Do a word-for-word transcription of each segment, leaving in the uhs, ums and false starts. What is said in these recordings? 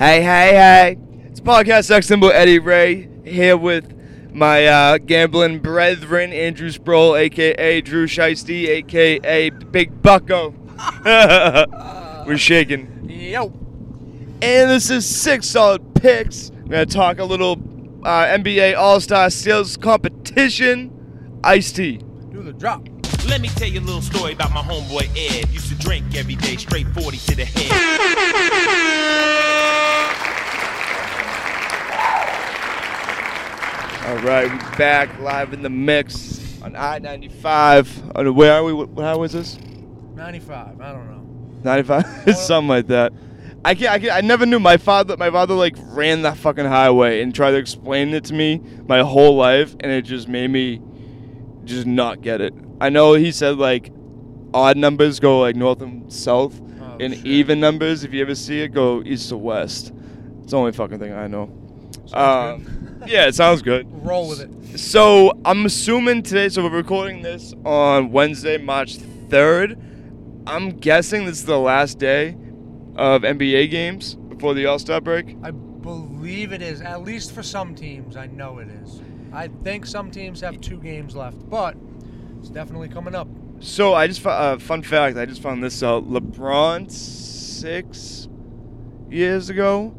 Hey, hey, hey. It's podcast sex symbol Eddie Ray here with my uh, gambling brethren, Andrew Sproul, a k a. Drew Shiesty, a k a. Big Bucko. We're shaking. Yo. And this is six solid picks. We're going to talk a little uh, N B A All-Star Sales Competition. Ice-T. Do the drop. Let me tell you a little story about my homeboy Ed. Used to drink every day, straight forty to the head. All right, we're back live in the mix on I ninety-five. Where are we? What highway is this? ninety-five. I don't know. ninety-five, something like that. I can't, I can't. I never knew my father. My father like ran that fucking highway and tried to explain it to me my whole life, and it just made me just not get it. I know he said, like, odd numbers go, like, north and south, oh, and shit. Even numbers, if you ever see it, go east to west. It's the only fucking thing I know. Um, yeah, it sounds good. Roll with it. So, I'm assuming today, so we're recording this on Wednesday, March third. I'm guessing this is the last day of N B A games before the All-Star break. I believe it is, at least for some teams. I know it is. I think some teams have two games left, but... it's definitely coming up. So I just uh, fun fact, I just found this out. LeBron six years ago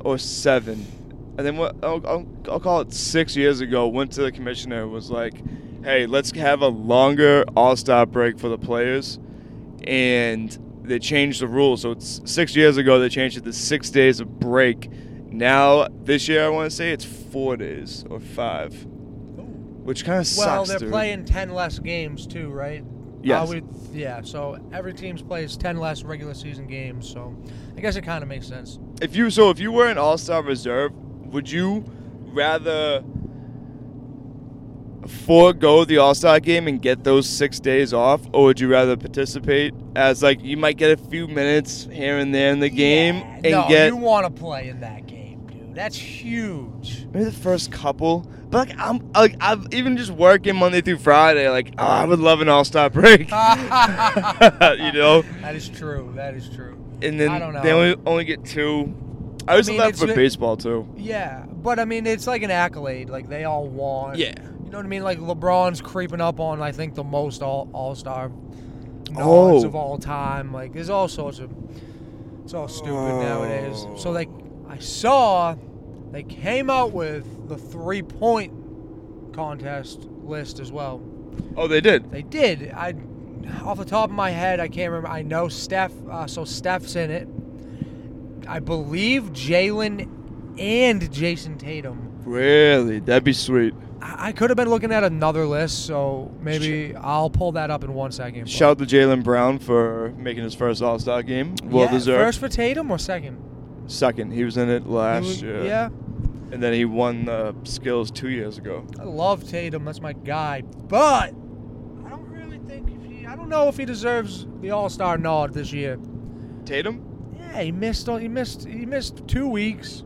or seven, and then what? I'll, I'll, I'll call it six years ago. Went to the commissioner and was like, "Hey, let's have a longer All-Star break for the players," and they changed the rules. So it's six years ago they changed it to six days of break. Now this year I want to say it's four days or five. Which kind of sucks. Well, they're dude. playing ten less games too, right? Yes. Uh, we, yeah. So every team plays ten less regular season games. So I guess it kind of makes sense. If you so if you were an All-Star reserve, would you rather forego the All-Star game and get those six days off, or would you rather participate as like you might get a few minutes here and there in the yeah, game and no, get? You want to play in that game, dude? That's huge. Maybe the first couple. But like I'm, like I've even just working Monday through Friday. Like oh, I would love an all-star break. You know. That is true. That is true. And then I don't know. They only only get two. I was left for been, baseball too. Yeah, but I mean it's like an accolade. Like they all won. Yeah. You know what I mean? Like LeBron's creeping up on I think the most all all-star nods oh. of all time. Like there's all sorts of. It's all stupid oh. nowadays. So like I saw. They came out with the three-point contest list as well. Oh, they did? They did. I, off the top of my head, I can't remember. I know Steph, uh, so Steph's in it. I believe Jaylen and Jayson Tatum. Really? That'd be sweet. I, I could have been looking at another list, so maybe Sh- I'll pull that up in one second. Shout out to Jaylen Brown for making his first All-Star game. Well yeah, deserved. First for Tatum or second? Second. He was in it last was, year. Yeah. And then he won the uh, skills two years ago. I love Tatum. That's my guy. But I don't really think if he, I don't know if he deserves the All-Star nod this year. Tatum? Yeah, he missed he missed he missed two weeks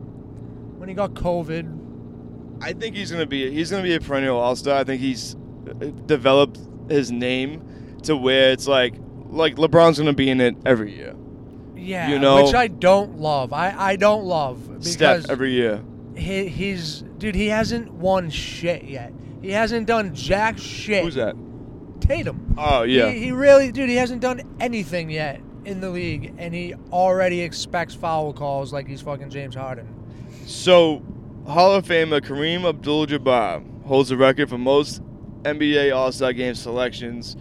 when he got COVID. I think he's going to be he's going to be a perennial All-Star. I think he's developed his name to where it's like like LeBron's going to be in it every year. Yeah, you know, which I don't love. I, I don't love. Because Steph every year. He, he's, dude, he hasn't won shit yet. He hasn't done jack shit. Who's that? Tatum. Oh, yeah. He, he really, dude, he hasn't done anything yet in the league, and he already expects foul calls like he's fucking James Harden. So, Hall of Famer Kareem Abdul-Jabbar holds the record for most N B A All-Star Game selections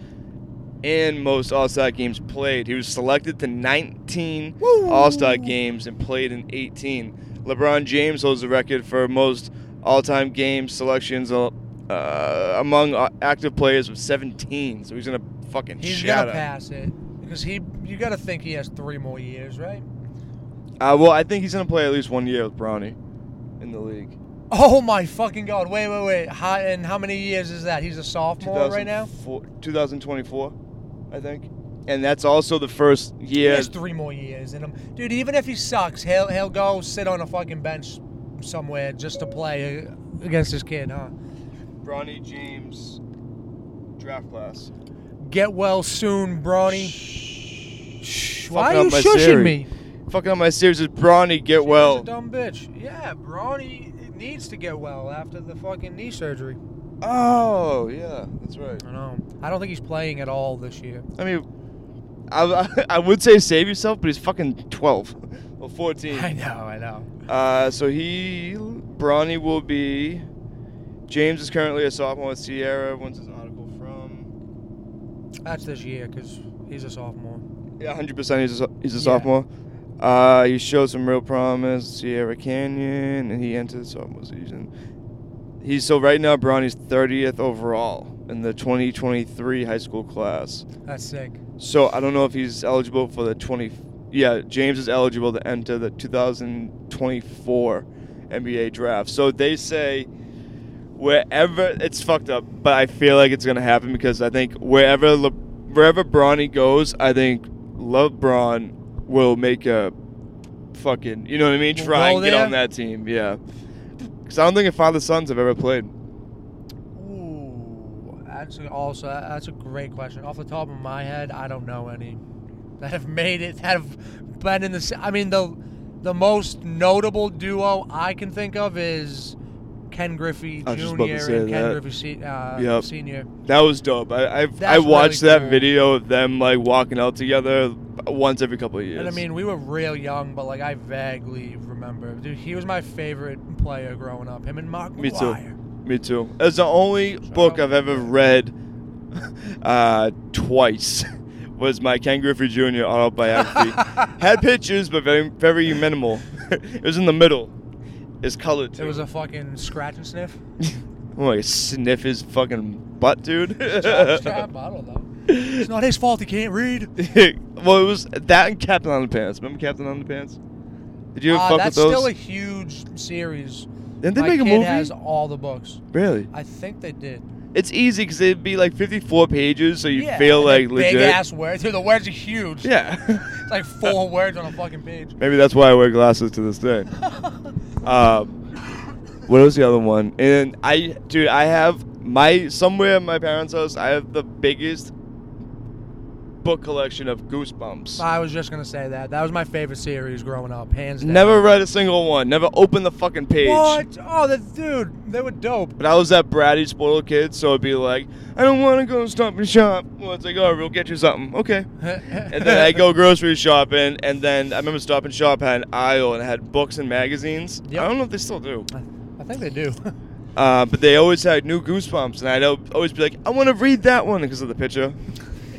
and most All-Star games played. He was selected to nineteen Woo. All-Star games and played in eighteen. LeBron James holds the record for most all-time game selections uh, among active players with seventeen. So he's gonna fucking he's shout gonna pass it because he. You gotta think he has three more years, right? Uh, well, I think he's gonna play at least one year with Bronny in the league. Oh, my fucking God. Wait, wait, wait. How, and how many years is that? He's a sophomore right now? two thousand twenty-four, I think. And that's also the first year. He has three more years in him. Dude, even if he sucks, he'll he'll go sit on a fucking bench somewhere just to play against his kid, huh? Bronny James draft class. Get well soon, Bronny. Shh. Shh. Why are you shushing me? Fucking up my series is Bronny get she well. A dumb bitch. Yeah, Bronny needs to get well after the fucking knee surgery. Oh, yeah, that's right. I know. I don't think he's playing at all this year. I mean, I I would say save yourself, but he's fucking twelve or fourteen. I know, I know. Uh, so he, Bronny will be. James is currently a sophomore at Sierra. When's his article from? That's this year because he's a sophomore. Yeah, one hundred percent he's a, he's a yeah. sophomore. Uh, he showed some real promise, Sierra Canyon, and he entered the sophomore season. He's so right now, Bronny's thirtieth overall in the twenty twenty-three high school class. That's sick. So I don't know if he's eligible for the twenty. Yeah, James is eligible to enter the two thousand twenty-four N B A draft. So they say. Wherever it's fucked up, but I feel like it's gonna happen because I think wherever Le, wherever Bronny goes, I think LeBron will make a fucking, you know what I mean? Try and get on that team, yeah. Because I don't think if father sons have ever played. Ooh, that's also that's a great question. Off the top of my head, I don't know any that have made it. That have been in the. I mean, the the most notable duo I can think of is. Ken Griffey Junior and Ken that. Griffey uh, yep. Senior That was dope. I I've, I watched really that cool. video of them like walking out together once every couple of years. And I mean, we were real young, but like I vaguely remember. Dude, he was my favorite player growing up. Him and Mark Me Maguire. too. Me too. It's the only Shut book up. I've ever read uh, twice. Was my Ken Griffey Junior autobiography. Had pictures, but very very minimal. It was in the middle. It's colored, too. It was a fucking scratch and sniff? Oh, I sniff his fucking butt, dude. It's not his fault he can't read. Well, it was that and Captain Underpants. Remember Captain Underpants? Did you ever uh, fuck with those? That's still a huge series. Didn't they My make a movie? My kid has all the books. Really? I think they did. It's easy because it'd be like fifty-four pages, so you yeah, feel like legit. Big ass words. Dude, the words are huge. Yeah. It's like four words on a fucking page. Maybe that's why I wear glasses to this day. Uh, what was the other one? And I, dude, I have my somewhere in my parents' house. I have the biggest book collection of Goosebumps. I was just gonna say that. That was my favorite series growing up, hands down. Never read a single one. Never opened the fucking page. What? Oh, the dude, they were dope. But I was that bratty, spoiled kid, so it'd be like, I don't want to go Stop and Shop. Well, it's like, all right, we'll get you something, okay? And then I go grocery shopping, and then I remember Stop and Shop had an aisle and it had books and magazines. Yep. I don't know if they still do. I think they do. uh, but they always had new Goosebumps, and I'd always be like, I want to read that one because of the picture.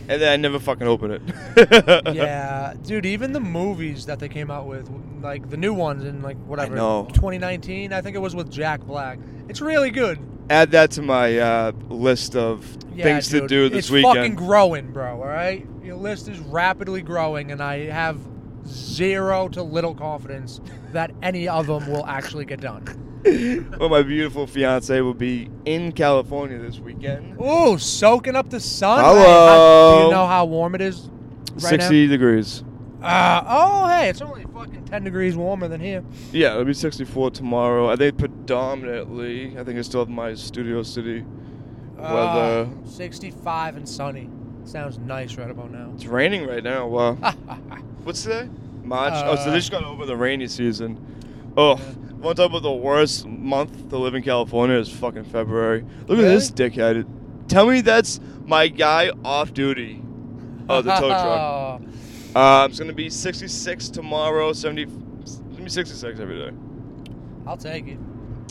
And then I never fucking opened it. Yeah. Dude, even the movies that they came out with, like the new ones in like whatever, I know. twenty nineteen, I think it was with Jack Black. It's really good. Add that to my uh, list of yeah, things dude, to do this it's weekend. It's fucking growing, bro, all right? Your list is rapidly growing, and I have zero to little confidence that any of them will actually get done. Well, my beautiful fiance will be in California this weekend. Ooh, soaking up the sun. Hello. Hey, how, do you know how warm it is right sixty now? degrees. Uh, oh, hey, it's only fucking ten degrees warmer than here. Yeah, it'll be sixty-four tomorrow. I think predominantly, I think I still have my Studio City weather. Uh, sixty-five and sunny. Sounds nice right about now. It's raining right now. Wow. What's today? March. Uh, oh, so they just got over the rainy season. Oh. Yeah. One time about the worst month to live in California is fucking February. Look really? At this dickhead. Tell me that's my guy off duty. Oh, the tow truck. Uh, it's going to be sixty-six tomorrow, seventy. It's going to be sixty-six every day. I'll take it.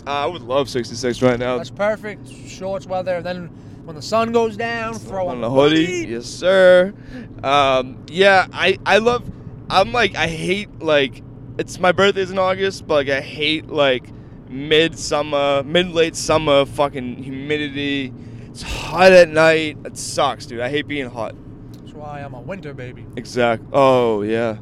Uh, I would love sixty-six right now. That's perfect. Shorts weather. And then when the sun goes down, it's throw on the hoodie. hoodie. Yes, sir. Um, yeah, I, I love... I'm like, I hate, like... It's my birthday's in August, but like I hate like mid-summer, mid-late summer fucking humidity. It's hot at night. It sucks, dude. I hate being hot. That's why I'm a winter baby. Exactly. Oh, yeah.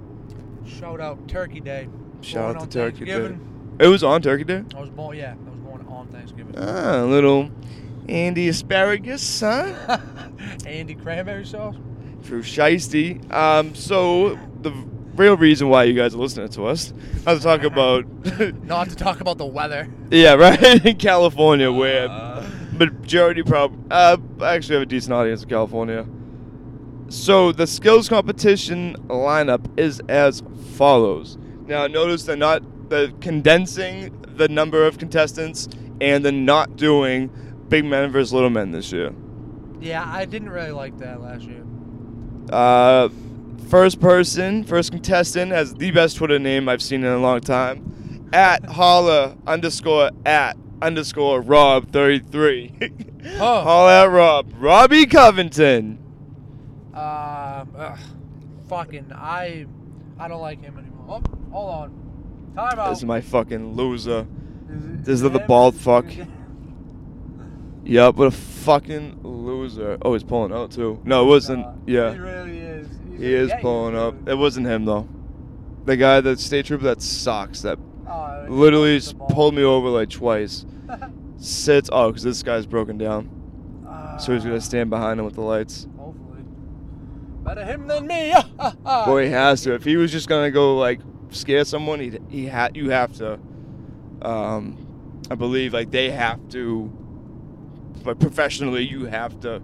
Shout out Turkey Day. Shout out to Turkey Day. It was on Turkey Day? I was born, yeah. I was born on Thanksgiving. Ah, a little Andy asparagus, huh? Andy cranberry sauce. True shiesty. Um, so the... real reason why you guys are listening to us. Not to talk about... Not to talk about the weather. Yeah, right? In California, where... Uh, majority prob... Uh, I actually have a decent audience in California. So the skills competition lineup is as follows. Now notice they're not they're condensing the number of contestants, and they're not doing big men versus little men this year. Yeah, I didn't really like that last year. Uh, first person, first contestant has the best Twitter name I've seen in a long time. At holla underscore at underscore Rob thirty-three. Oh. Holla at Rob. Robbie Covington. Uh, ugh, fucking, I I don't like him anymore. Oh, hold on. Time out. This is my fucking loser. Is it, this is the bald fuck. Yep, what a fucking loser. Oh, he's pulling out, too. No, it wasn't. Uh, yeah. He really is. He's he is pulling up. It wasn't him, though. The guy, the state trooper that sucks, that oh, literally pulled me over, like, twice. Sits. Oh, because this guy's broken down. Uh, so he's going to stand behind him with the lights. Hopefully. Better him than me. Boy, he has to. If he was just going to go, like, scare someone, he'd, he ha- you have to. Um, I believe, like, they have to. But professionally, you have to,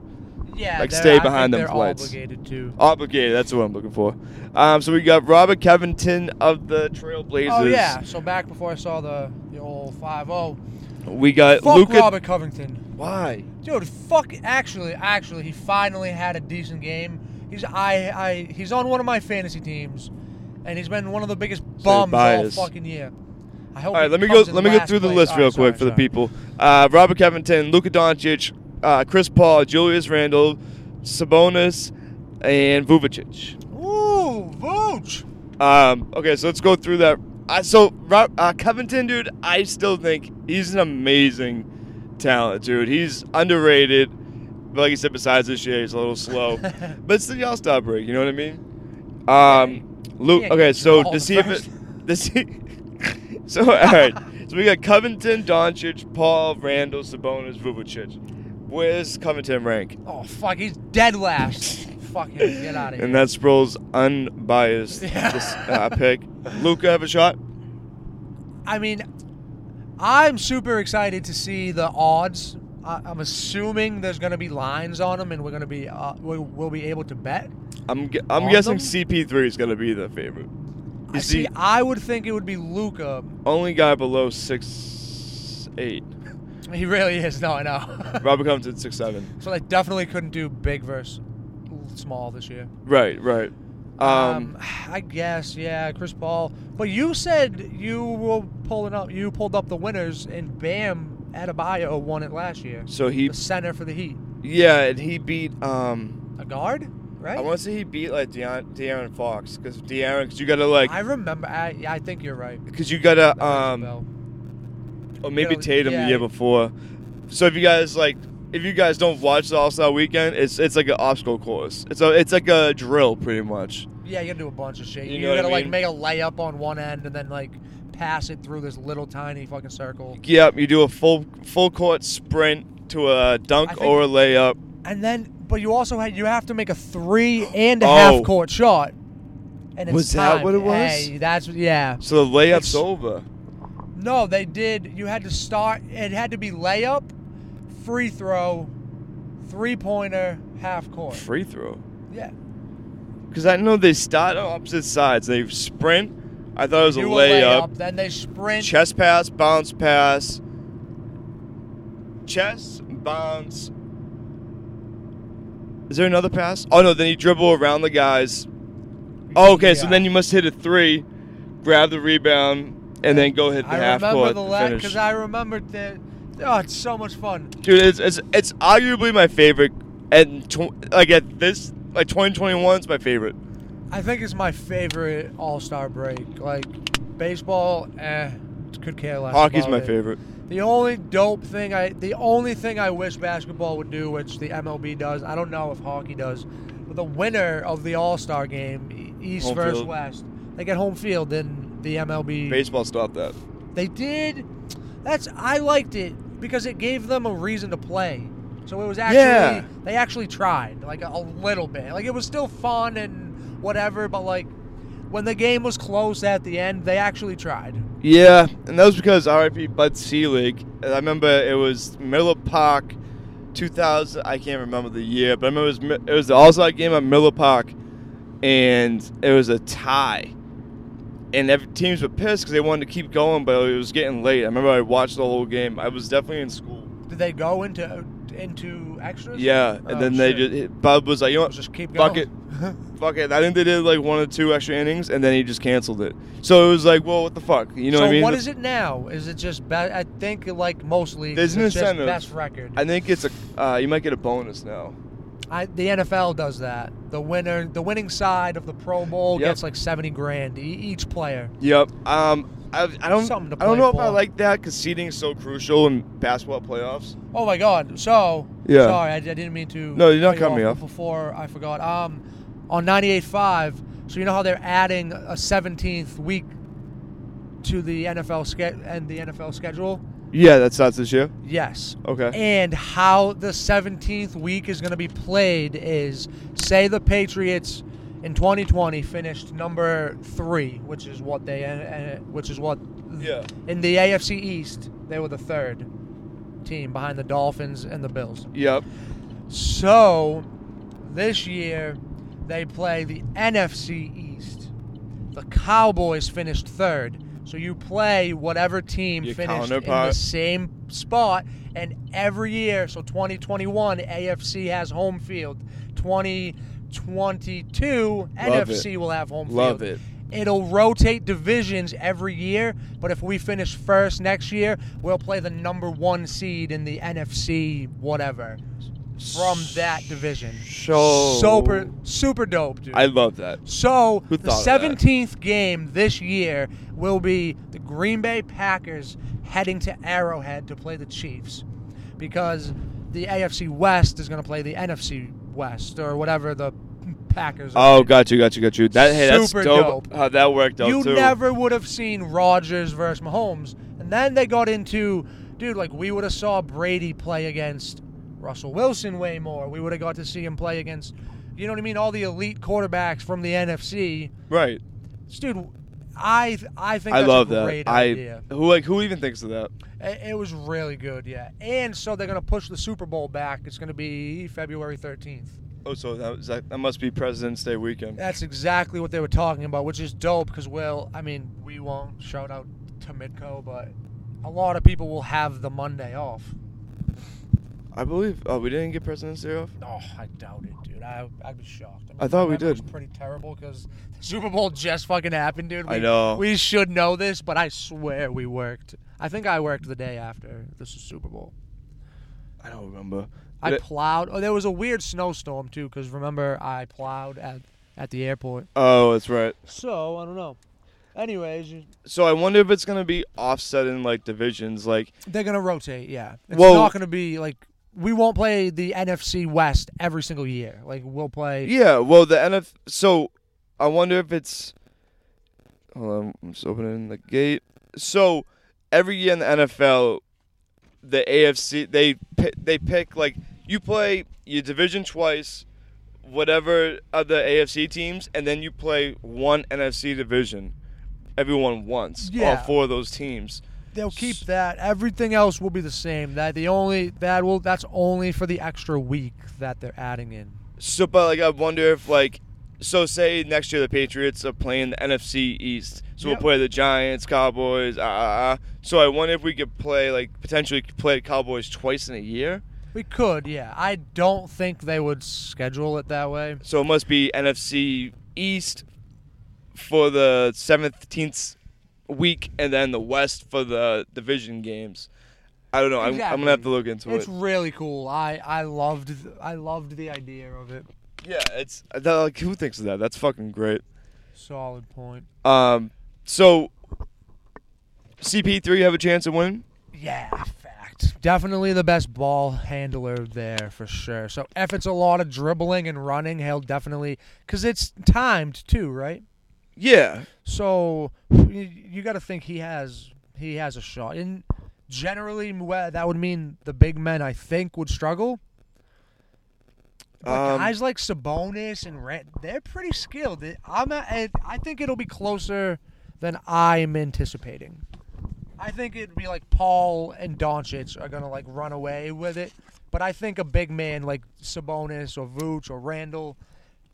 yeah, like, stay behind them flights. Obligated to. Obligated. That's what I'm looking for. Um, so we got Robert Covington of the Trailblazers. Oh yeah. So back before I saw the the old five oh. We got fuck Luka. Robert Covington. Why? Dude, fuck. Actually, actually, he finally had a decent game. He's I I he's on one of my fantasy teams, and he's been one of the biggest bums all fucking year. I hope all right, let me go. Let me go through place. the list oh, real sorry, quick for sorry. the people. Uh, Robert Covington, Luka Doncic, uh, Chris Paul, Julius Randle, Sabonis, and Vucevic. Ooh, Vucevic. Um, okay, so let's go through that. Uh, so uh, Covington, dude, I still think he's an amazing talent, dude. He's underrated, but like you said, besides this year, he's a little slow. But it's the All-Star break. You know what I mean? Um, yeah, Luke. Yeah, okay, so to see if it, to see. So, all right. So, we got Covington, Doncic, Paul, Randle, Sabonis, Vucevic. Where's Covington rank? Oh, fuck. He's dead last. Fuck him. Get out of here. And that's Sproul's unbiased yeah. this, uh, pick. Luka, have a shot? I mean, I'm super excited to see the odds. I- I'm assuming there's going to be lines on them, and we're going to be uh, we- we'll be able to bet. I'm gu- I'm guessing them. C P three is going to be the favorite. I see, he, I would think it would be Luka. Only guy below six eight. He really is. No, I know. Robert Covington six seven. So they definitely couldn't do big versus small this year. Right, right. Um, um, I guess, yeah, Chris Paul. But you said you were pulling up. You pulled up the winners, and Bam Adebayo won it last year. So he the center for the Heat. Yeah, and he beat um, a guard. Right? I want to say he beat like De'Aaron, De'Aaron Fox because De'Aaron, cause you gotta like. I remember. I yeah, I think you're right. Because you gotta um, or maybe Tatum yeah. the year before. So if you guys like, if you guys don't watch the All Star Weekend, it's it's like an obstacle course. It's a it's like a drill pretty much. Yeah, you gotta do a bunch of shit. You, you know gotta I mean? like make a layup on one end and then like pass it through this little tiny fucking circle. Yep, yeah, you do a full full court sprint to a dunk think, or a layup. And then. But you also had you have to make a three and a oh. half court shot, and it's was that timed. What it was? Hey, that's yeah. So the layup's it's, over. No, they did. You had to start. It had to be layup, free throw, three pointer, half court. Free throw. Yeah. Because I know they start on opposite sides. They sprint. I thought it was a layup. a layup. Then they sprint. Chest pass, bounce pass. Chest bounce. Is there another pass? Oh, no, then you dribble around the guys. Oh, okay, yeah. So then you must hit a three, grab the rebound, and, and then go hit the I half court the la- finish. Because I remembered that. Oh, it's so much fun. Dude, it's it's, it's arguably my favorite. And tw- like at this, like twenty twenty-one is my favorite. I think it's my favorite All-Star break. Like baseball, eh, could care less. Hockey's my it. favorite. The only dope thing I, the only thing I wish basketball would do, which the M L B does, I don't know if hockey does, but the winner of the All-Star game, East home versus field. West, they get home field in the M L B. Baseball stopped that. They did. That's I liked it because it gave them a reason to play. So it was actually yeah. they actually tried like a, a little bit. Like it was still fun and whatever, but like when the game was close at the end, they actually tried. Yeah, and that was because R I P Bud Selig. I remember it was Miller Park two thousand, I can't remember the year, but I remember it was, it was the All-Star game at Miller Park, and it was a tie. And every, teams were pissed because they wanted to keep going, but it was getting late. I remember I watched the whole game. I was definitely in school. Did they go into into extras? Yeah, and oh, then shit. they just Bud was like, you know what, just keep going. Fuck it. Fuck it. I think they did like one or two extra innings, and then he just canceled it. So it was like, well, what the fuck? You know so what I mean? So what is it now? Is it just bad? I think like most leagues, there's an incentive. Best record. I think it's a uh, you might get a bonus now. I, the N F L does that. The winner, the winning side of the Pro Bowl yep. gets like seventy grand each player. Yep. Um, I, I don't. Something to play I don't know for. If I like that because seeding is so crucial in basketball playoffs. Oh my God! So yeah. Sorry, I, I didn't mean to. No, you're not cutting me off. Before I forgot. Um, on ninety-eight point five. So you know how they're adding a seventeenth week to the N F L schedule and the N F L schedule. Yeah, that starts this year? Yes. Okay. And how the seventeenth week is going to be played is, say the Patriots in twenty twenty finished number three, which is what they, uh, which is what, yeah. th- in the A F C East, they were the third team behind the Dolphins and the Bills. Yep. So, this year, they play the N F C East. The Cowboys finished third. So you play whatever team Your finished in the same spot, and every year, so twenty twenty-one, A F C has home field. twenty twenty-two, Love N F C it. will have home Love field. Love it. It'll rotate divisions every year, but if we finish first next year, we'll play the number one seed in the N F C whatever. From that division. So super, super dope, dude. I love that. So, the seventeenth game this year will be the Green Bay Packers heading to Arrowhead to play the Chiefs. Because the A F C West is going to play the N F C West or whatever the Packers are. Oh, got you, got you, got you. That, hey, that's super dope. How that worked out, too. You never would have seen Rodgers versus Mahomes. And then they got into, dude, like we would have saw Brady play against Russell Wilson way more. We would have got to see him play against, you know what I mean, all the elite quarterbacks from the N F C. Right. Dude, I I think I that's love a great that. idea. I, who like who even thinks of that? It, it was really good, yeah. And so they're going to push the Super Bowl back. It's going to be February thirteenth. Oh, so that, was, that must be President's Day weekend. That's exactly what they were talking about, which is dope because, well, I mean, we won't shout out to Midco, but a lot of people will have the Monday off. I believe. Oh, we didn't get President's Day off? Oh, I doubt it, dude. I, I'd be shocked. I, mean, I thought we did. It was pretty terrible because the Super Bowl just fucking happened, dude. We, I know. We should know this, but I swear we worked. I think I worked the day after the Super Bowl. I don't remember. I did plowed. Oh, there was a weird snowstorm, too, because remember, I plowed at, at the airport. Oh, that's right. So, I don't know. Anyways. So I wonder if it's going to be offset in, like, divisions. Like they're going to rotate, yeah. It's well, not going to be, like, we won't play the N F C West every single year. Like, we'll play... Yeah, well, the N F C... So, I wonder if it's... Hold on, I'm just opening the gate. So, every year in the N F L, the A F C, they they pick, like... You play your division twice, whatever other A F C teams, and then you play one N F C division. Everyone once. Yeah. All four of those teams. They'll keep that. Everything else will be the same. That the only that will that's only for the extra week that they're adding in. So, but like I wonder if like, so say next year the Patriots are playing the N F C East. So yep. We'll play the Giants, Cowboys. Ah, uh, so I wonder if we could play like potentially play Cowboys twice in a year. We could, yeah. I don't think they would schedule it that way. So it must be N F C East for the seventeenth. Week and then the West for the division games. I don't know. Exactly. I'm, I'm gonna have to look into it's it. It's really cool. I I loved I loved the idea of it. Yeah, it's like who thinks of that? That's fucking great. Solid point. Um, so C P three have a chance of winning? Yeah, fact. Definitely the best ball handler there for sure. So if it's a lot of dribbling and running, he'll definitely because it's timed too, right? Yeah. So you, you got to think he has he has a shot. And generally, that would mean the big men, I think, would struggle. But um, guys like Sabonis and Rand, they're pretty skilled. I'm at, I think it'll be closer than I'm anticipating. I think it'd be like Paul and Doncic are gonna like run away with it, but I think a big man like Sabonis or Vuce or Randle,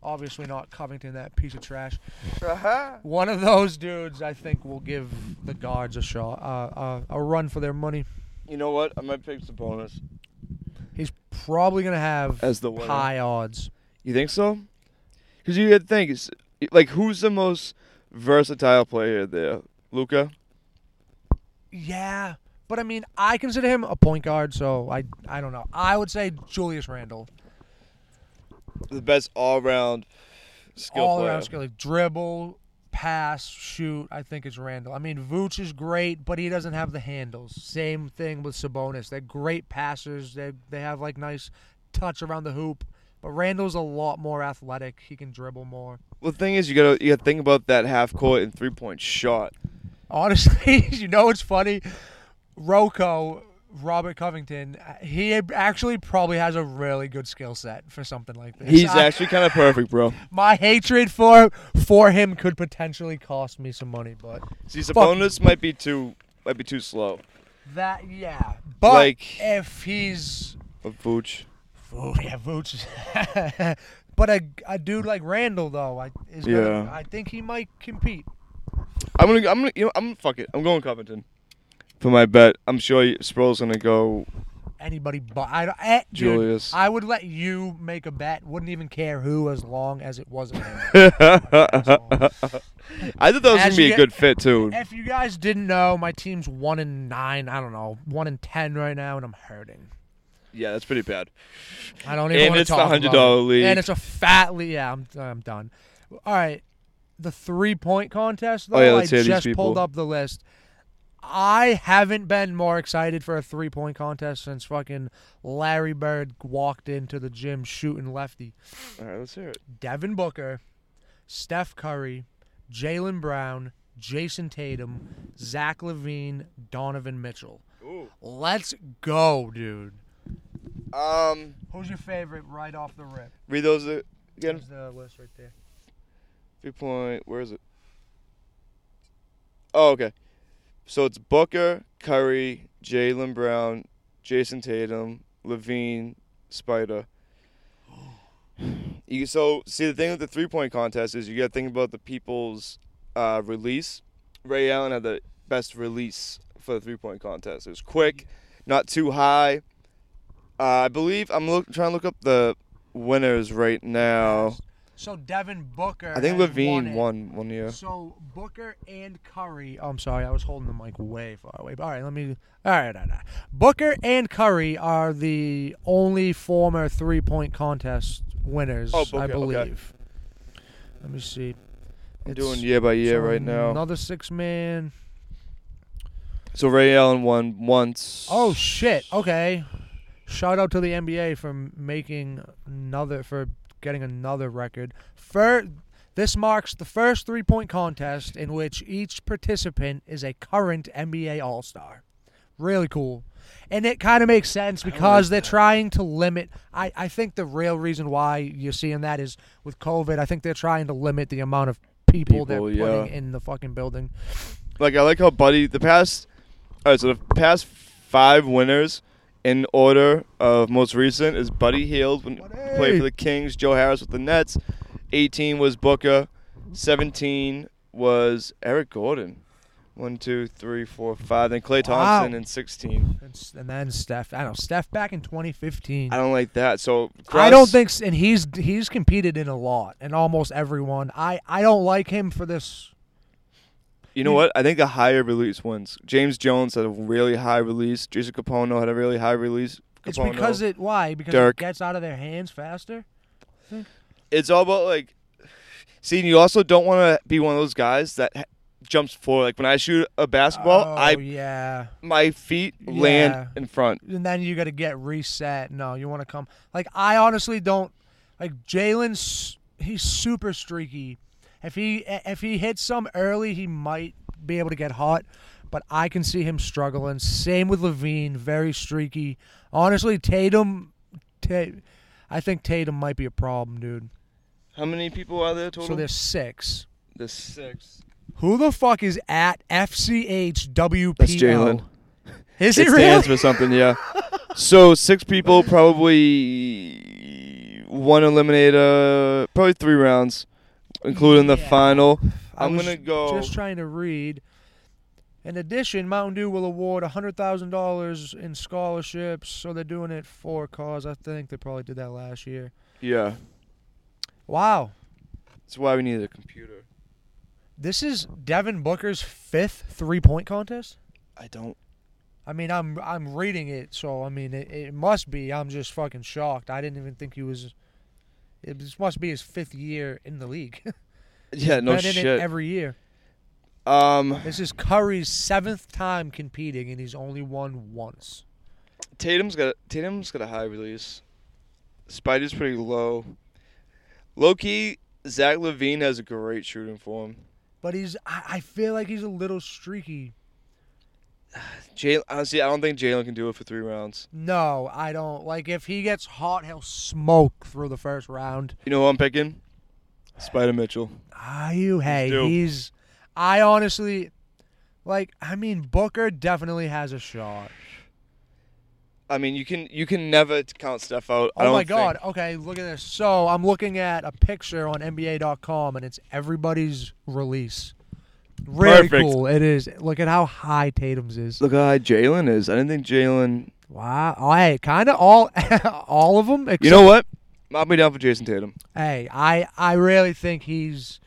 obviously not Covington, that piece of trash. Uh-huh. One of those dudes, I think, will give the guards a shot, uh, uh, a run for their money. You know what? I might pick Sabonis. He's probably gonna have As the high odds. You think so? Because you had things like, who's the most versatile player there, Luka? Yeah, but I mean, I consider him a point guard, so I I don't know. I would say Julius Randle. The best all-round skill all player. All-around skill. Like dribble, pass, shoot, I think it's Randle. I mean, Vuce is great, but he doesn't have the handles. Same thing with Sabonis. They're great passers. They they have, like, nice touch around the hoop. But Randle's a lot more athletic. He can dribble more. Well, the thing is, you got to you got to think about that half-court and three-point shot. Honestly, you know what's funny? Rocco, Robert Covington, he actually probably has a really good skill set for something like this. He's I, actually kind of perfect, bro. My hatred for for him could potentially cost me some money, but see, Sabonis might be too might be too slow. That yeah, but like, if he's a Vuce, Vuce, yeah, Vuce. But a a dude like Randle though, I is yeah. gonna, I think he might compete. I'm gonna, I'm gonna, you know, I'm fuck it. I'm going Covington for my bet. I'm sure Sproul's gonna go. Anybody, but I don't. Eh, Julius. Dude, I would let you make a bet. Wouldn't even care who, as long as it wasn't him. I thought that was as gonna be get, a good fit too. If you guys didn't know, my team's one in nine. I don't know, one in ten right now, and I'm hurting. Yeah, that's pretty bad. I don't even. And it's talk the hundred dollar league. And it's a fat league. Yeah, I'm, I'm done. All right. The three-point contest, though, oh, yeah, I just pulled up the list. I haven't been more excited for a three-point contest since fucking Larry Bird walked into the gym shooting lefty. All right, let's hear it. Devin Booker, Steph Curry, Jaylen Brown, Jayson Tatum, Zach LaVine, Donovan Mitchell. Ooh. Let's go, dude. Um, Who's your favorite right off the rip? Read those again. There's the list right there. Three point, where is it? Oh, okay. So it's Booker, Curry, Jaylen Brown, Jayson Tatum, LaVine, Spider. You so see the thing with the three point contest is you got to think about the people's uh, release. Ray Allen had the best release for the three point contest. It was quick, not too high. Uh, I believe I'm look, trying to look up the winners right now. So Devin Booker, I think LaVine won, won one year. So Booker and Curry. Oh, I'm sorry, I was holding the mic way far away. But all right, let me. All right, all right, all right. Booker and Curry are the only former three-point contest winners, oh, Booker, I believe. Okay. Let me see. I'm doing year by year so right now. Another six-man. So Ray Allen won once. Oh shit! Okay. Shout out to the N B A for making another for. Getting another record. First, this marks the first three-point contest in which each participant is a current N B A All-Star. Really cool. And it kind of makes sense because like they're that. trying to limit. I, I think the real reason why you're seeing that is with COVID. I think they're trying to limit the amount of people, people they're putting yeah. in the fucking building. Like, I like how Buddy, the past, all right, so the past five winners, in order of most recent is Buddy Hield, when he played for the Kings, Joe Harris with the Nets. eighteen was Booker. seventeen was Eric Gordon. One, two, three, four, five. Then Klay Thompson wow. in sixteen. And then Steph. I don't know. Steph back in twenty fifteen. I don't like that. So Chris, I don't think – and he's he's competed in a lot and almost everyone. I, I don't like him for this. You know what? I think the higher release wins. James Jones had a really high release. Jason Capone had a really high release. Capone, it's because it why? Because Dirk. It gets out of their hands faster? It's all about, like... See, you also don't want to be one of those guys that jumps forward. Like, when I shoot a basketball, oh, I yeah. my feet yeah. land in front. And then you got to get reset. No, you want to come... Like, I honestly don't... Like, Jalen's... He's super streaky. If he if he hits some early, he might be able to get hot, but I can see him struggling. Same with LaVine, very streaky. Honestly, Tatum, T- I think Tatum might be a problem, dude. How many people are there total? So there's six. There's six. Who the fuck is at F C H W P L? That's Jaylen. Is it, it really? It stands for something, yeah. So six people, probably one eliminator, probably three rounds, including yeah. the final. I'm going to go. Just trying to read. In addition, Mountain Dew will award one hundred thousand dollars in scholarships, so they're doing it for a cause. I think they probably did that last year. Yeah. Wow. That's why we needed a computer. This is Devin Booker's fifth three-point contest? I don't. I mean, I'm I'm reading it, so, I mean, it, it must be. I'm just fucking shocked. I didn't even think he was – it must be his fifth year in the league. Yeah, no shit. He's been in it every year. Um, this is Curry's seventh time competing, and he's only won once. Tatum's got Tatum's got a high release. Spidey's pretty low. Low-key, Zach LaVine has a great shooting form. But he's I, I feel like he's a little streaky. Jaylen, honestly, I don't think Jaylen can do it for three rounds. No, I don't. Like, if he gets hot, he'll smoke through the first round. You know who I'm picking? Spider Mitchell. Are you? Hey, he's... he's I honestly, like, I mean, Booker definitely has a shot. I mean, you can you can never count Steph out. Oh, I don't my God. Think. Okay, look at this. So I'm looking at a picture on N B A dot com, and it's everybody's release. Really Perfect. Cool. It is. Look at how high Tatum's is. Look how high Jaylen is. I didn't think Jaylen. Wow. Oh, hey, kind of all all of them. Except... You know what? I'll be down for Jayson Tatum. Hey, I, I really think he's...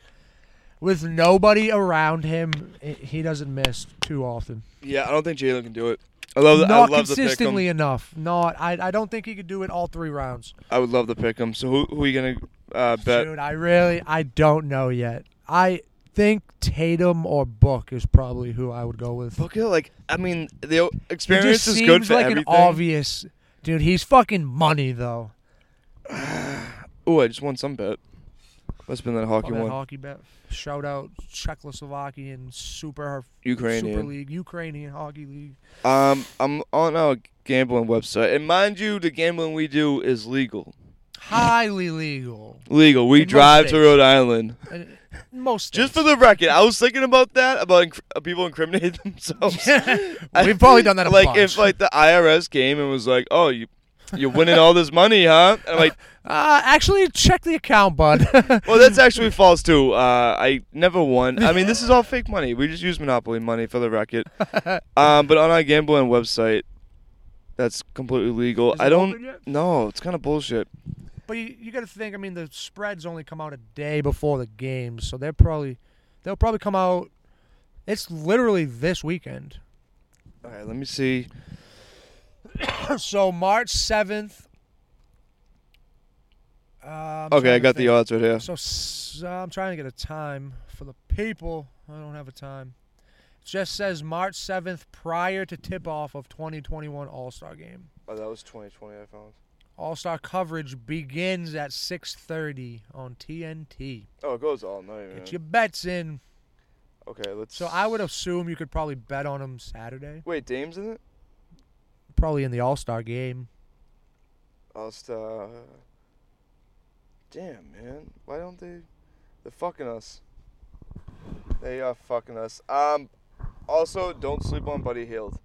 With nobody around him, it, he doesn't miss too often. Yeah, I don't think Jaylen can do it. I love the, Not I love consistently the pick enough. Not, I I don't think he could do it all three rounds. I would love to pick him. So who, who are you going to uh, bet? Dude, I really, I don't know yet. I think Tatum or Book is probably who I would go with. Booker, like, I mean, the experience is good for like everything. It seems like an obvious, dude, he's fucking money, though. Ooh, I just won some bet. Must have been that hockey oh, that one. Hockey bet. Shout out Czechoslovakian Super Ukrainian Super League, Ukrainian Hockey League. Um, I'm on our gambling website, and mind you, the gambling we do is legal. Highly legal. Legal. We in drive to Rhode Island. In most states. Just for the record, I was thinking about that about inc- people incriminating themselves. We've probably done that. A like bunch. If like the I R S came and was like, "Oh, you." You're winning all this money, huh? And I'm like, uh, actually, check the account, bud. Well, that's actually false, too. Uh, I never won. I mean, this is all fake money. We just use Monopoly money for the record. Um, but on our gambling website, that's completely legal. Is I don't know. It's kind of bullshit. But you, you got to think, I mean, the spreads only come out a day before the game, so they're probably, they'll probably come out. It's literally this weekend. All right, let me see. So March seventh. Uh, okay, I got think. the odds right here. So, so I'm trying to get a time for the people. I don't have a time. It just says March seventh prior to tip-off of twenty twenty-one All-Star Game. Oh, that was twenty twenty, I found. All-Star coverage begins at six thirty on T N T. Oh, it goes all night, man. Get your bets in. Okay, let's... So I would assume you could probably bet on them Saturday. Wait, Dame's in it? Probably in the All-Star game. All-Star. Damn, man. Why don't they? They're fucking us. They are fucking us. Um. Also, don't sleep on Buddy Hield.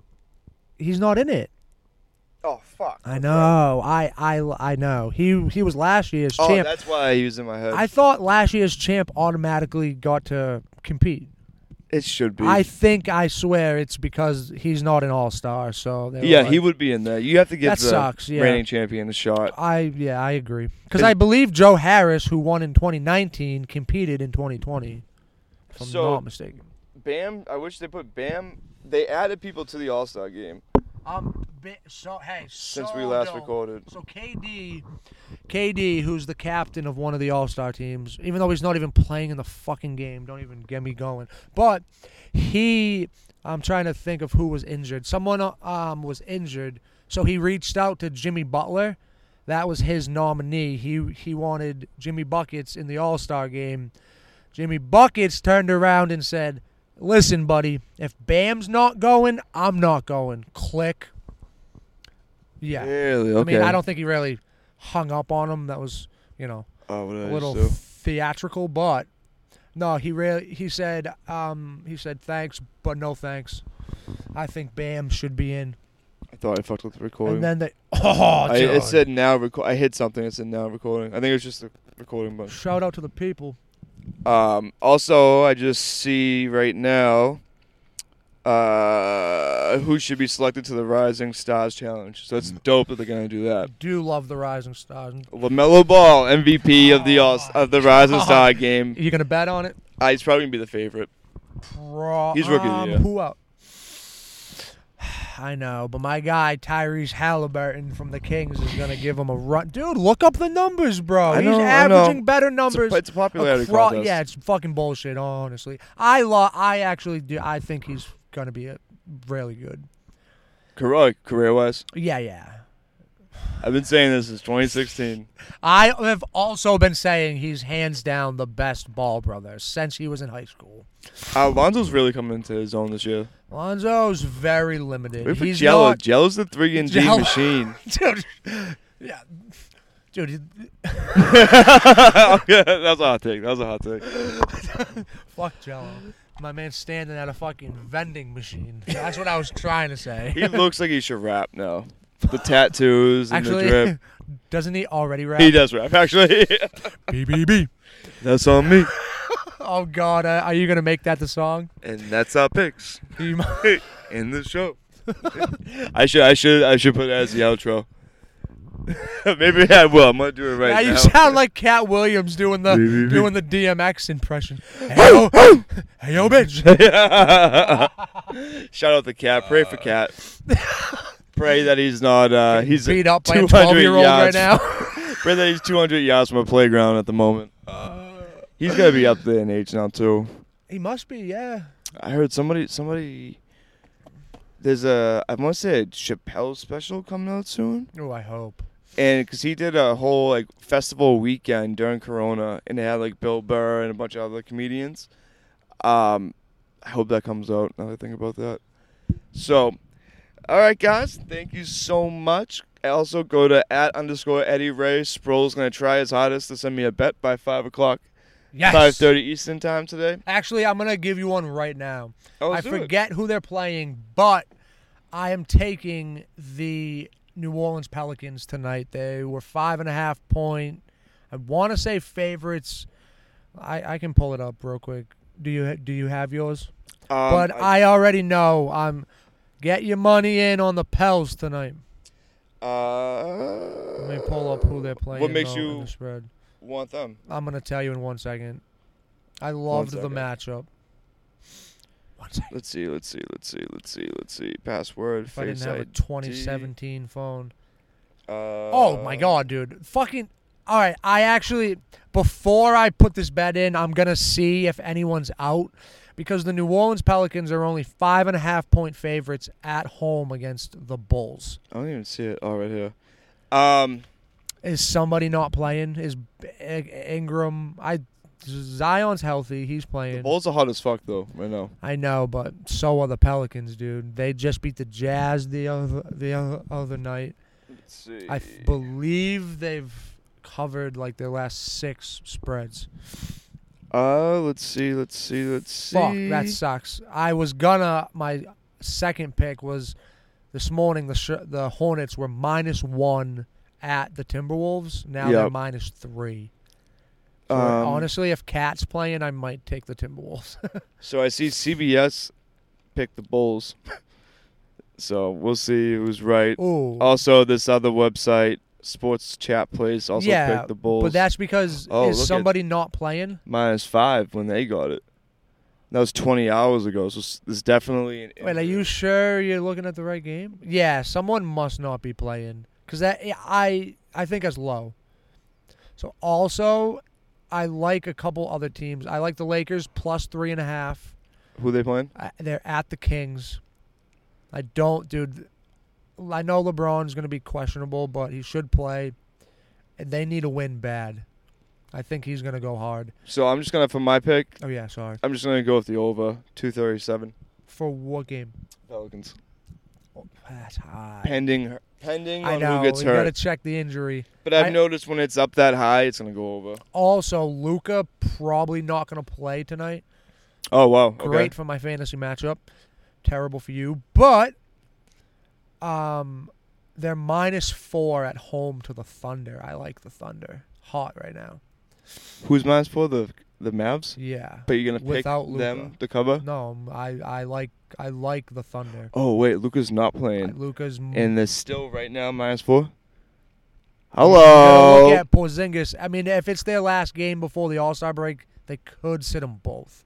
He's not in it. Oh, fuck. I know. I, I, I know. He he was last year's oh, champ. Oh, that's why I used it in my head. I thought last year's champ automatically got to compete. It should be. I think, I swear, it's because he's not an all-star. So yeah, like, he would be in there. You have to give the sucks, yeah. reigning champion a shot. I Yeah, I agree. Because I believe Joe Harris, who won in twenty nineteen, competed in twenty twenty, if I'm so, not mistaken. Bam, I wish they put Bam. They added people to the all-star game. Um, so hey, Since so we last dope. recorded. So K D, K D, who's the captain of one of the All-Star teams, even though he's not even playing in the fucking game, don't even get me going. But he, I'm trying to think of who was injured. Someone um was injured, so he reached out to Jimmy Butler. That was his nominee. He he wanted Jimmy Buckets in the All-Star game. Jimmy Buckets turned around and said, "Listen, buddy, if Bam's not going, I'm not going." Click. Yeah. Really? Okay. I mean, I don't think he really hung up on him. That was, you know, oh, a little so. theatrical, but No, he really he said um, he said thanks, but no thanks. I think Bam should be in. I thought I fucked up the recording. And then they oh, I, it said now record. I hit something. It said now recording. I think it was just the recording button. Shout out to the people. Um, also, I just see right now uh, who should be selected to the Rising Stars Challenge. So it's dope that they're gonna do that. I do love the Rising Stars. LaMelo Ball, M V P oh, of the all, of the Rising oh. Star game. Are you gonna bet on it? Uh, he's probably gonna be the favorite. Pro- he's rookie um, of the year. Who out? I know, but my guy Tyrese Halliburton from the Kings is gonna give him a run. Dude, look up the numbers, bro. I know, He's averaging I know. better numbers. It's a, it's a popularity across, contest. Yeah, it's fucking bullshit. Honestly, I lo- I actually do. I think he's gonna be a, really good. Career career wise. Yeah, yeah. I've been saying this since twenty sixteen. I have also been saying he's hands down the best ball brother since he was in high school. Uh, Alonzo's really coming into his own this year. Alonzo's very limited. Wait for he's Jello. Not... Jello's the three and D machine. Dude. Yeah. Dude. Okay, that was a hot take. That was a hot take. Fuck Jello. My man's standing at a fucking vending machine. That's what I was trying to say. He looks like he should rap now. The tattoos and actually, the drip. Doesn't he already rap? He does rap, actually. B B B. That's on me. Oh, God. Uh, are you going to make that the song? And that's our picks. In the show. I should I should, I should, should put it as the outro. Maybe I will. I'm going to do it right now. Now you sound like Cat Williams doing the B B B. Doing the D M X impression. Hey, yo, hey, yo, bitch. Shout out to Cat. Pray for Cat. Pray that he's not uh, he's beat up by a twelve-year-old right now. Pray that he's two hundred yards from a playground at the moment. Uh, he's gonna be up there in age now too. He must be, yeah. I heard somebody, somebody. There's a I want to say a Chappelle special coming out soon. Oh, I hope. And because he did a whole like festival weekend during Corona, and they had like Bill Burr and a bunch of other comedians. Um, I hope that comes out. Now that I think about that, so. All right, guys. Thank you so much. Also, go to at underscore Eddie Ray. Sproul's going to try his hardest to send me a bet by five o'clock. Yes. five thirty Eastern time today. Actually, I'm going to give you one right now. Oh, I forget it. Who they're playing, but I am taking the New Orleans Pelicans tonight. They were five and a half point. I want to say favorites. I, I can pull it up real quick. Do you, do you have yours? Um, but I, I already know I'm... Get your money in on the Pels tonight. Uh, Let me pull up who they're playing. What makes though, you in the spread. Want them? I'm going to tell you in one second. I loved second. the matchup. One second. Let's see, let's see, let's see, let's see, let's see. Password, if Face I didn't have I D. A twenty seventeen phone. Uh, oh, my God, dude. Fucking... All right, I actually... Before I put this bet in, I'm going to see if anyone's out. Because the New Orleans Pelicans are only five and a half point favorites at home against the Bulls. I don't even see it. Oh, right here. Um, is somebody not playing? Is Ingram? I Zion's healthy. He's playing. The Bulls are hot as fuck though right now. I know, but so are the Pelicans, dude. They just beat the Jazz the other the other night. Let's see. I f- believe they've covered like their last six spreads. Uh, let's see, let's see, let's see. Fuck, that sucks. I was gonna, my second pick was this morning the sh- the Hornets were minus one at the Timberwolves. Now yep. They're minus three. So um, honestly, if Cat's playing, I might take the Timberwolves. So I see C B S picked the Bulls. So we'll see who's right. Ooh. Also, this other website. Sports Chat Place also yeah, picked the Bulls. But that's because oh, is somebody not playing? Minus five when they got it. That was twenty hours ago, so it's definitely... An Wait, are you sure you're looking at the right game? Yeah, someone must not be playing. Because that I I think that's low. So also, I like a couple other teams. I like the Lakers, plus three and a half. Who are they playing? I, they're at the Kings. I don't, dude... I know LeBron's going to be questionable, but he should play. They need a win bad. I think he's going to go hard. So I'm just going to, for my pick. Oh, yeah, sorry. I'm just going to go with the over, two thirty-seven. For what game? Pelicans. Oh, that's high. Pending Depending on who gets hurt. I know. You got to check the injury. But I've I, noticed when it's up that high, it's going to go over. Also, Luka probably not going to play tonight. Oh, wow. Okay. Great for my fantasy matchup. Terrible for you. But um, they're minus four at home to the Thunder. I like the Thunder. Hot right now. Who's minus four? The the Mavs? Yeah. But you're going to pick Luka. Them to cover? No. I, I like I like the Thunder. Oh, wait. Luka's not playing. Luka's m- And they're still right now minus four? Hello. Look at Porzingis. I mean, if it's their last game before the All-Star break, they could sit them both.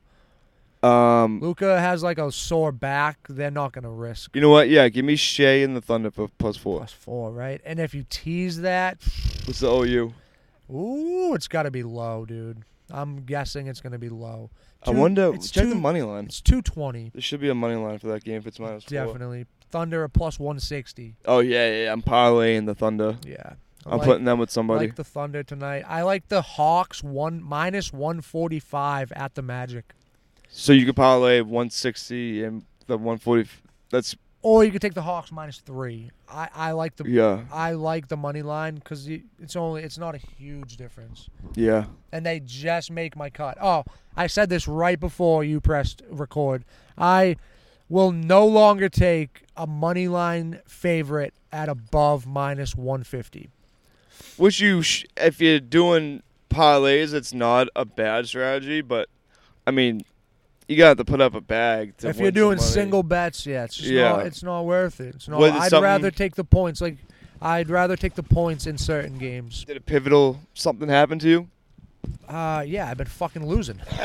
Um, Luka has like a sore back. They're not going to risk. You know what? Yeah, give me Shea and the Thunder for plus four. Plus four, right? And if you tease that. What's the O U? Ooh, it's got to be low, dude. I'm guessing it's going to be low. Two, I wonder. It's check two, the money line. It's two twenty. There should be a money line for that game if it's minus Definitely. four. Definitely. Thunder at plus one sixty. Oh, yeah, yeah. I'm parlaying the Thunder. Yeah. I'm like, putting them with somebody. I like the Thunder tonight. I like the Hawks one minus one forty-five at the Magic. So you could parlay one sixty and the one forty. That's or you could take the Hawks minus three. I, I like the yeah. I like the money line because it's only it's not a huge difference. Yeah. And they just make my cut. Oh, I said this right before you pressed record. I will no longer take a money line favorite at above minus one fifty. Which you, sh- if you're doing parlays, it's not a bad strategy. But, I mean, you got to put up a bag to if win you're doing some money. Single bets, yeah, it's just yeah. Not, it's not worth it. It's not. Well, I'd something... rather take the points. Like, I'd rather take the points in certain games. Did a pivotal something happen to you? Uh, yeah, I've been fucking losing. What's the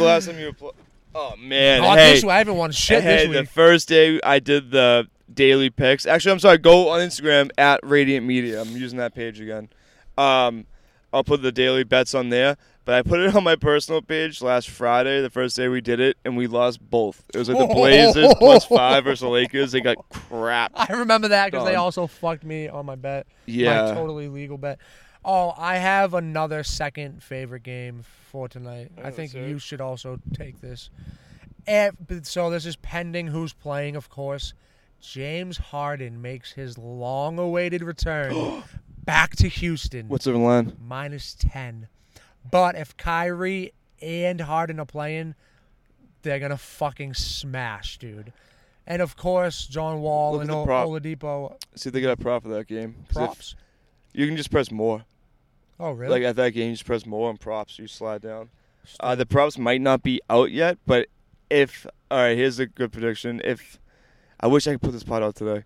last time you were pl- Oh man, not hey, this way. I haven't won shit hey, this week. The first day I did the. Daily picks. Actually, I'm sorry. Go on Instagram at Radiant Media. I'm using that page again. Um, I'll put the daily bets on there. But I put it on my personal page last Friday, the first day we did it, and we lost both. It was like the Blazers plus five versus the Lakers. They got crap. I remember that because they also fucked me on my bet. Yeah. My totally legal bet. Oh, I have another second favorite game for tonight. I, I think see. you should also take this. And so this is pending who's playing, of course. James Harden makes his long-awaited return back to Houston. What's the line? Minus ten. But if Kyrie and Harden are playing, they're going to fucking smash, dude. And, of course, John Wall Look and o- Oladipo. See if they got a prop for that game. Props? If, you can just press more. Oh, really? Like, at that game, you just press more and props. You slide down. Uh, the props might not be out yet, but if – all right, here's a good prediction. If – I wish I could put this pot out today.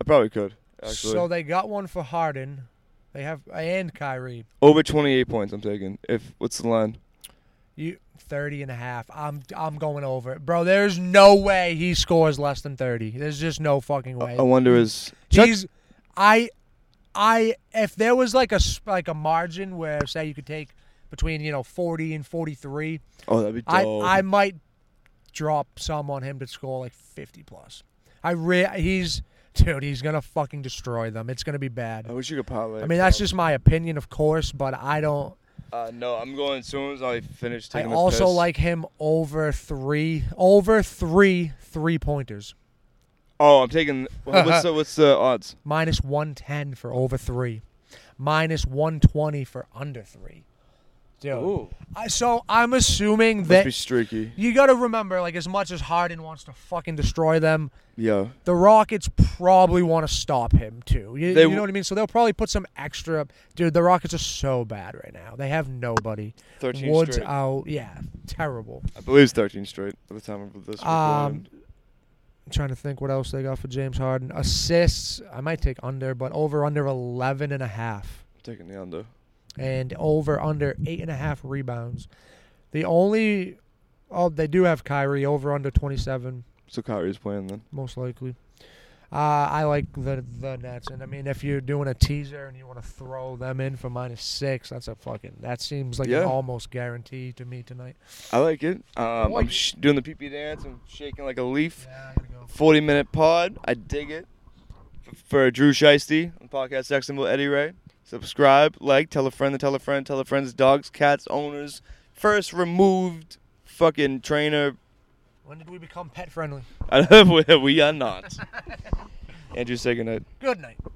I probably could, actually. So they got one for Harden. They have and Kyrie. Over twenty-eight points I'm taking. If what's the line? You thirty and a half. I'm I'm going over it. Bro, there's no way he scores less than thirty. There's just no fucking way. I, I wonder is He's I I if there was like a like a margin where say you could take between, you know, forty and forty-three. Oh, that'd be dope. I I might drop some on him to score like fifty plus. I re- he's dude. He's gonna fucking destroy them. It's gonna be bad. I wish you could parlay. I mean, that's just my opinion, of course, but I don't. Uh, no, I'm going as soon as I finish taking. I also piss. like him over three, over three three pointers. Oh, I'm taking. What's the what's the odds? Minus one ten for over three, minus one twenty for under three. Dude. I, so I'm assuming Must that be streaky. You got to remember, like as much as Harden wants to fucking destroy them, yeah, the Rockets probably want to stop him too. You, they, you know what I mean? So they'll probably put some extra. Dude, the Rockets are so bad right now. They have nobody. Thirteen Woods straight. Out, yeah, terrible. I believe it's thirteen straight by the time of this. Um, I'm trying to think what else they got for James Harden. Assists, I might take under, but over under eleven and a half. I'm taking the under. And over under eight and a half rebounds. The only oh they do have Kyrie over under twenty seven. So Kyrie's playing then. Most likely. Uh, I like the the Nets, and I mean if you're doing a teaser and you want to throw them in for minus six, that's a fucking that seems like yeah. an almost guarantee to me tonight. I like it. Um, I'm sh- doing the pee-pee dance and shaking like a leaf. Yeah, go. Forty minute pod. I dig it. F- for Drew Shiesty on Podcast Sex Symbol Eddie Ray. Subscribe, like, tell a friend to tell a friend, tell a friend's dogs, cats, owners, first removed fucking trainer. When did we become pet friendly? we are not. Andrew, say good night. Good night.